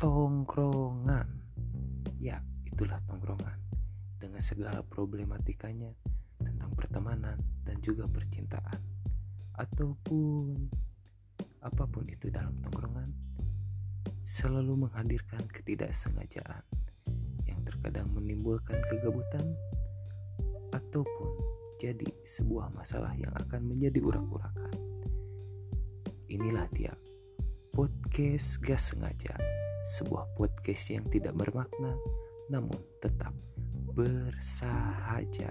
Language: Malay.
Tongkrongan. Ya, itulah tongkrongan dengan segala problematikanya tentang pertemanan dan juga percintaan ataupun apapun itu dalam tongkrongan selalu menghadirkan ketidaksengajaan yang terkadang menimbulkan kegabutan ataupun jadi sebuah masalah yang akan menjadi urak-urakan. Inilah dia Podcast Gas Sengaja, sebuah podcast yang tidak bermakna namun tetap bersahaja.